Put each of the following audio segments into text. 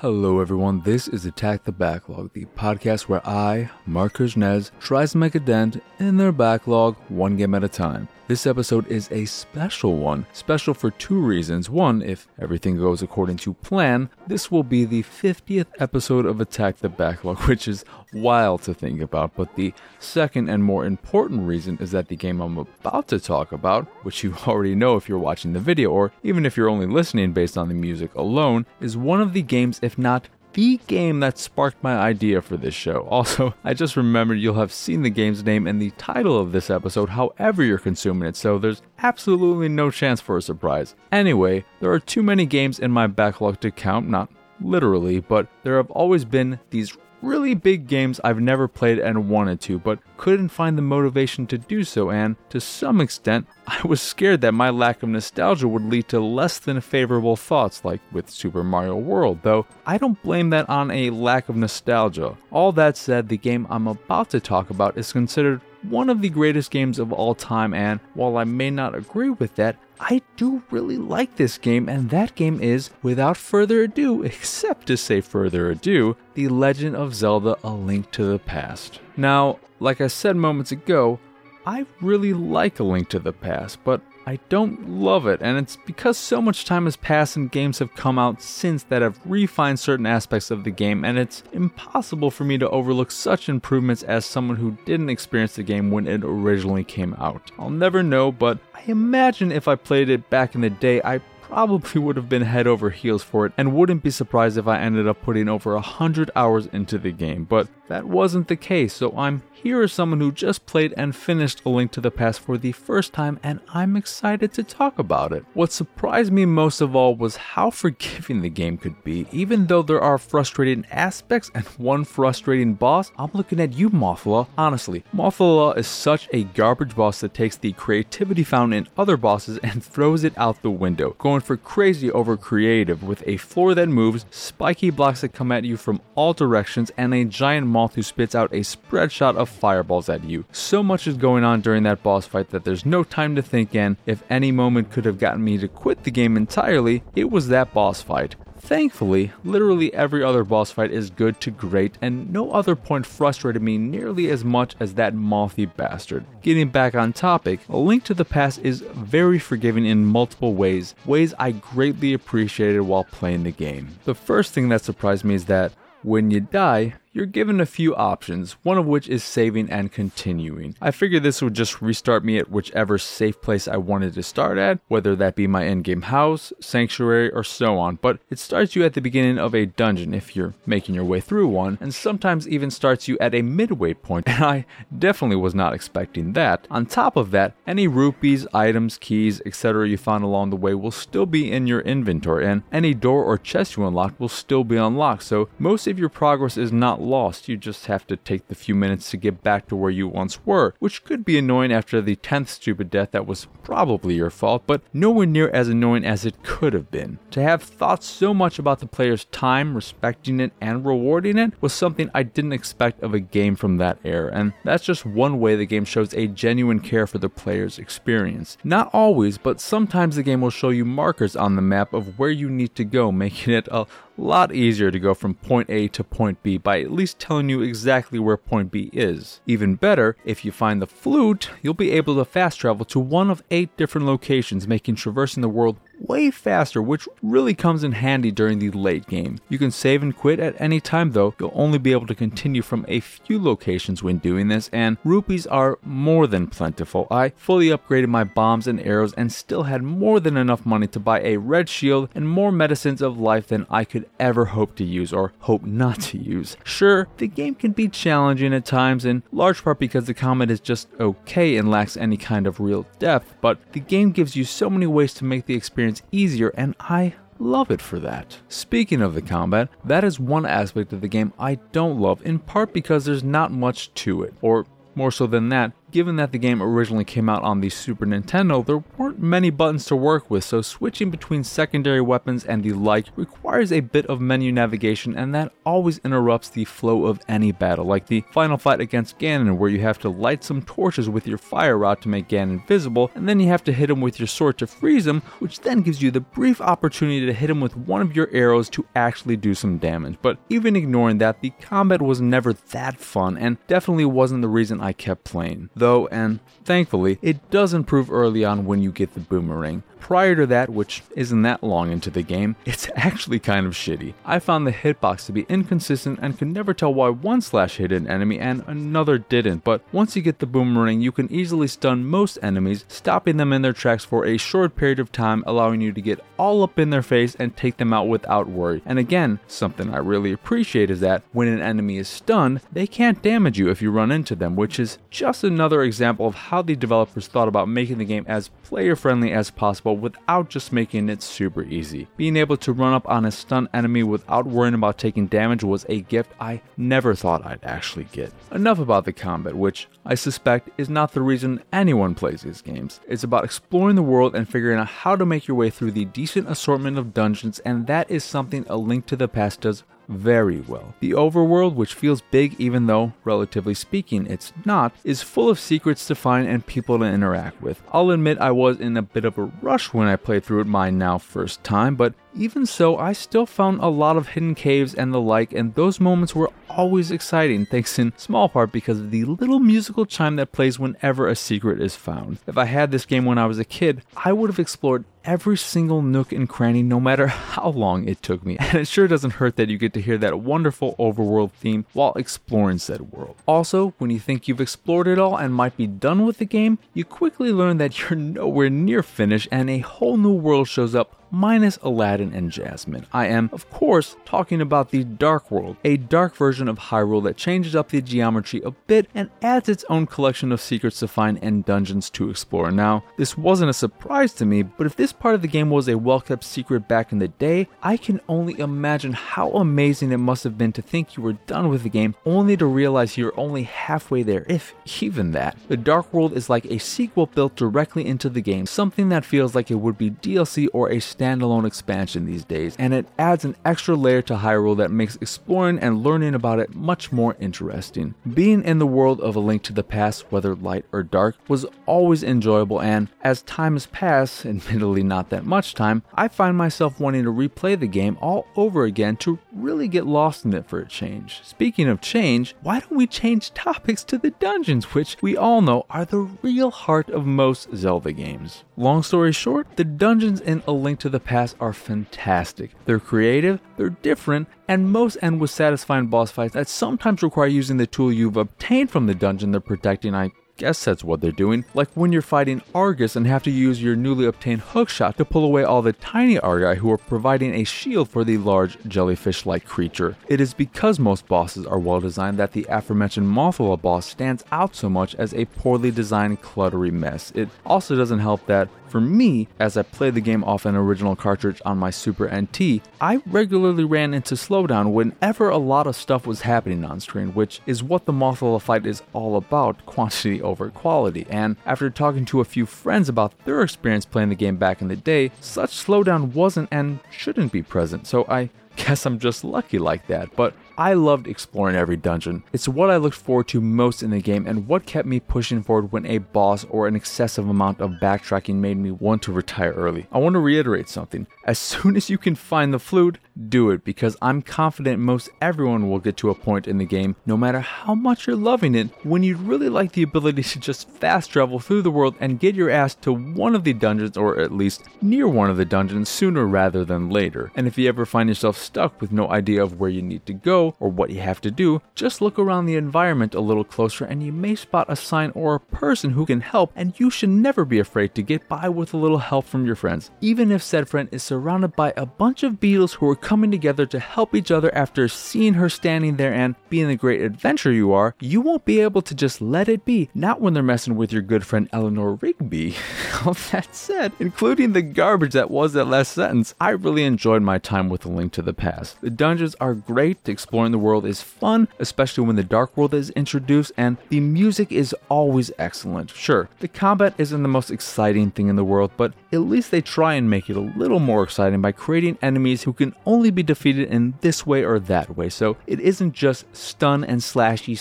Hello everyone, this is Attack the Backlog, the podcast where I, Mark Kurzhnez, tries to make a dent in their backlog one game at a time. This episode is a special one, special for two reasons. One, if everything goes according to plan, this will be the 50th episode of Attack the Backlog, which is wild to think about. But the second and more important reason is that the game I'm about to talk about, which you already know if you're watching the video or even if you're only listening based on the music alone, is one of the games, if not the game, that sparked my idea for this show. Also, I just remembered you'll have seen the game's name and the title of this episode however you're consuming it, so there's absolutely no chance for a surprise. Anyway, there are too many games in my backlog to count, not literally, but there have always been these really big games I've never played and wanted to, but couldn't find the motivation to do so, and to some extent, I was scared that my lack of nostalgia would lead to less than favorable thoughts, like with Super Mario World, though I don't blame that on a lack of nostalgia. All that said, the game I'm about to talk about is considered one of the greatest games of all time, and while I may not agree with that, I do really like this game, and that game is, without further ado, except to say further ado, The Legend of Zelda A Link to the Past. Now, like I said moments ago, I really like A Link to the Past, but I don't love it, and it's because so much time has passed and games have come out since that have refined certain aspects of the game, and it's impossible for me to overlook such improvements as someone who didn't experience the game when it originally came out. I'll never know, but I imagine if I played it back in the day, I probably would have been head over heels for it and wouldn't be surprised if I ended up putting over 100 hours into the game, but that wasn't the case, so I'm here as someone who just played and finished A Link to the Past for the first time, and I'm excited to talk about it. What surprised me most of all was how forgiving the game could be. Even though there are frustrating aspects and one frustrating boss, I'm looking at you, Mothula. Honestly, Mothula is such a garbage boss that takes the creativity found in other bosses and throws it out the window, going for crazy over creative with a floor that moves, spiky blocks that come at you from all directions, and a giant moth who spits out a spread shot of fireballs at you. So much is going on during that boss fight that there's no time to think, and if any moment could have gotten me to quit the game entirely, it was that boss fight. Thankfully, literally every other boss fight is good to great, and no other point frustrated me nearly as much as that mothy bastard. Getting back on topic, A Link to the Past is very forgiving in multiple ways, ways I greatly appreciated while playing the game. The first thing that surprised me is that when you die, you're given a few options, one of which is saving and continuing. I figured this would just restart me at whichever safe place I wanted to start at, whether that be my endgame house, sanctuary, or so on, but it starts you at the beginning of a dungeon if you're making your way through one, and sometimes even starts you at a midway point, and I definitely was not expecting that. On top of that, any rupees, items, keys, etc. you found along the way will still be in your inventory, and any door or chest you unlock will still be unlocked, so most of your progress is not lost, you just have to take the few minutes to get back to where you once were, which could be annoying after the 10th stupid death that was probably your fault, but nowhere near as annoying as it could have been. To have thought so much about the player's time, respecting it, and rewarding it was something I didn't expect of a game from that era, and that's just one way the game shows a genuine care for the player's experience. Not always, but sometimes the game will show you markers on the map of where you need to go, making it a lot easier to go from point A to point B by at least telling you exactly where point B is. Even better, if you find the flute, you'll be able to fast travel to one of 8 different locations, making traversing the world way faster, which really comes in handy during the late game. You can save and quit at any time though, you'll only be able to continue from a few locations when doing this, and rupees are more than plentiful. I fully upgraded my bombs and arrows and still had more than enough money to buy a red shield and more medicines of life than I could ever hope to use or hope not to use. Sure, the game can be challenging at times, in large part because the combat is just okay and lacks any kind of real depth, but the game gives you so many ways to make the experience easier, and I love it for that. Speaking of the combat, that is one aspect of the game I don't love, in part because there's not much to it, or more so than that, given that the game originally came out on the Super Nintendo, there weren't many buttons to work with, so switching between secondary weapons and the like requires a bit of menu navigation, and that always interrupts the flow of any battle, like the final fight against Ganon, where you have to light some torches with your fire rod to make Ganon visible, and then you have to hit him with your sword to freeze him, which then gives you the brief opportunity to hit him with one of your arrows to actually do some damage. But even ignoring that, the combat was never that fun, and definitely wasn't the reason I kept playing. Though, and thankfully, it does improve early on when you get the boomerang. Prior to that, which isn't that long into the game, it's actually kind of shitty. I found the hitbox to be inconsistent and could never tell why one slash hit an enemy and another didn't, but once you get the boomerang, you can easily stun most enemies, stopping them in their tracks for a short period of time, allowing you to get all up in their face and take them out without worry. And again, something I really appreciate is that when an enemy is stunned, they can't damage you if you run into them, which is just another example of how the developers thought about making the game as player-friendly as possible, without just making it super easy. Being able to run up on a stunned enemy without worrying about taking damage was a gift I never thought I'd actually get. Enough about the combat, which I suspect is not the reason anyone plays these games. It's about exploring the world and figuring out how to make your way through the decent assortment of dungeons, and that is something A Link to the Past does very well. The overworld, which feels big even though, relatively speaking, it's not, is full of secrets to find and people to interact with. I'll admit I was in a bit of a rush when I played through it my now first time, but even so, I still found a lot of hidden caves and the like, and those moments were always exciting, thanks in small part because of the little musical chime that plays whenever a secret is found. If I had this game when I was a kid, I would have explored every single nook and cranny no matter how long it took me, and it sure doesn't hurt that you get to hear that wonderful overworld theme while exploring said world. Also, when you think you've explored it all and might be done with the game, you quickly learn that you're nowhere near finished and a whole new world shows up, minus Aladdin and Jasmine. I am, of course, talking about the Dark World, a dark version of Hyrule that changes up the geometry a bit and adds its own collection of secrets to find and dungeons to explore. Now, this wasn't a surprise to me, but if this part of the game was a well-kept secret back in the day, I can only imagine how amazing it must have been to think you were done with the game, only to realize you're only halfway there, if even that. The Dark World is like a sequel built directly into the game, something that feels like it would be DLC or a standalone expansion these days, and it adds an extra layer to Hyrule that makes exploring and learning about it much more interesting. Being in the world of A Link to the Past, whether light or dark, was always enjoyable, and as time has passed, admittedly not that much time, I find myself wanting to replay the game all over again to really get lost in it for a change. Speaking of change, why don't we change topics to the dungeons, which we all know are the real heart of most Zelda games. Long story short, the dungeons in A Link to the Past are fantastic. They're creative, they're different, and most end with satisfying boss fights that sometimes require using the tool you've obtained from the dungeon they're protecting. I guess that's what they're doing, like when you're fighting Argus and have to use your newly obtained hookshot to pull away all the tiny Argi who are providing a shield for the large jellyfish-like creature. It is because most bosses are well designed that the aforementioned Mothula boss stands out so much as a poorly designed cluttery mess. It also doesn't help that, for me, as I played the game off an original cartridge on my Super NT, I regularly ran into slowdown whenever a lot of stuff was happening on screen, which is what the Mothula fight is all about, quantity over quality. And after talking to a few friends about their experience playing the game back in the day, such slowdown wasn't and shouldn't be present, so I guess I'm just lucky like that. But I loved exploring every dungeon. It's what I looked forward to most in the game and what kept me pushing forward when a boss or an excessive amount of backtracking made me want to retire early. I want to reiterate something. As soon as you can find the flute, do it, because I'm confident most everyone will get to a point in the game, no matter how much you're loving it, when you'd really like the ability to just fast travel through the world and get your ass to one of the dungeons, or at least near one of the dungeons, sooner rather than later. And if you ever find yourself stuck with no idea of where you need to go or what you have to do, just look around the environment a little closer and you may spot a sign or a person who can help, and you should never be afraid to get by with a little help from your friends, even if said friend is surrounded by a bunch of beetles who are coming together to help each other after seeing her standing there and being the great adventurer you are, you won't be able to just let it be, not when they're messing with your good friend Eleanor Rigby. All that said, including the garbage that was that last sentence, I really enjoyed my time with A Link to the Past. The dungeons are great, exploring the world is fun, especially when the Dark World is introduced, and the music is always excellent. Sure, the combat isn't the most exciting thing in the world, but at least they try and make it a little more exciting by creating enemies who can only be defeated in this way or that way, so it isn't just stun and slashy,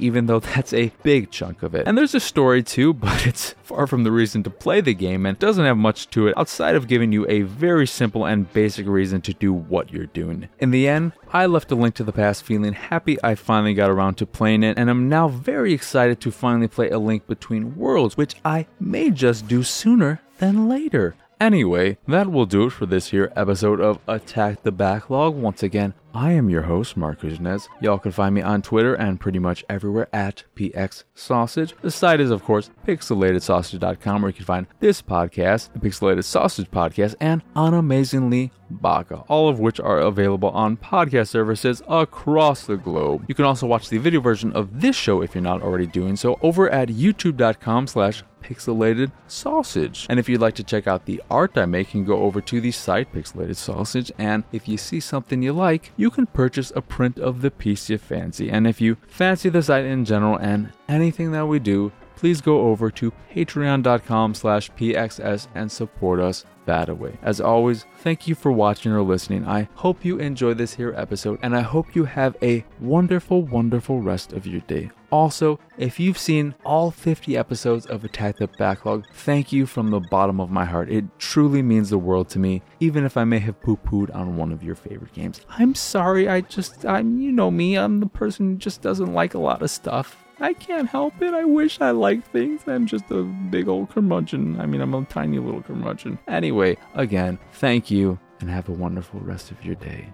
even though that's a big chunk of it. And there's a story too, but it's far from the reason to play the game and doesn't have much to it outside of giving you a very simple and basic reason to do what you're doing. In the end, I left A Link to the Past feeling happy I finally got around to playing it, and I'm now very excited to finally play A Link Between Worlds, which I may just do sooner than later. Anyway, that will do it for this here episode of Attack the Backlog. Once again, I am your host, Mark Kurzhnez. Y'all can find me on Twitter and pretty much everywhere at PX Sausage. The site is, of course, pixelatedsausage.com, where you can find this podcast, the Pixelated Sausage Podcast, and Unamazingly Baca, all of which are available on podcast services across the globe. You can also watch the video version of this show if you're not already doing so over at youtube.com/pixelatedsausage. And if you'd like to check out the art I make, you can go over to the site Pixelated Sausage, and if you see something you like, you can purchase a print of the piece you fancy. And if you fancy the site in general and anything that we do, please go over to patreon.com/pxs and support us that way. As always, thank you for watching or listening. I hope you enjoy this here episode, and I hope you have a wonderful, wonderful rest of your day. Also, if you've seen all 50 episodes of Attack the Backlog, thank you from the bottom of my heart. It truly means the world to me, even if I may have poo-pooed on one of your favorite games. I'm sorry, I'm, you know me, I'm the person who just doesn't like a lot of stuff. I can't help it. I wish I liked things. I'm just a big old curmudgeon. I mean, I'm a tiny little curmudgeon. Anyway, again, thank you and have a wonderful rest of your day.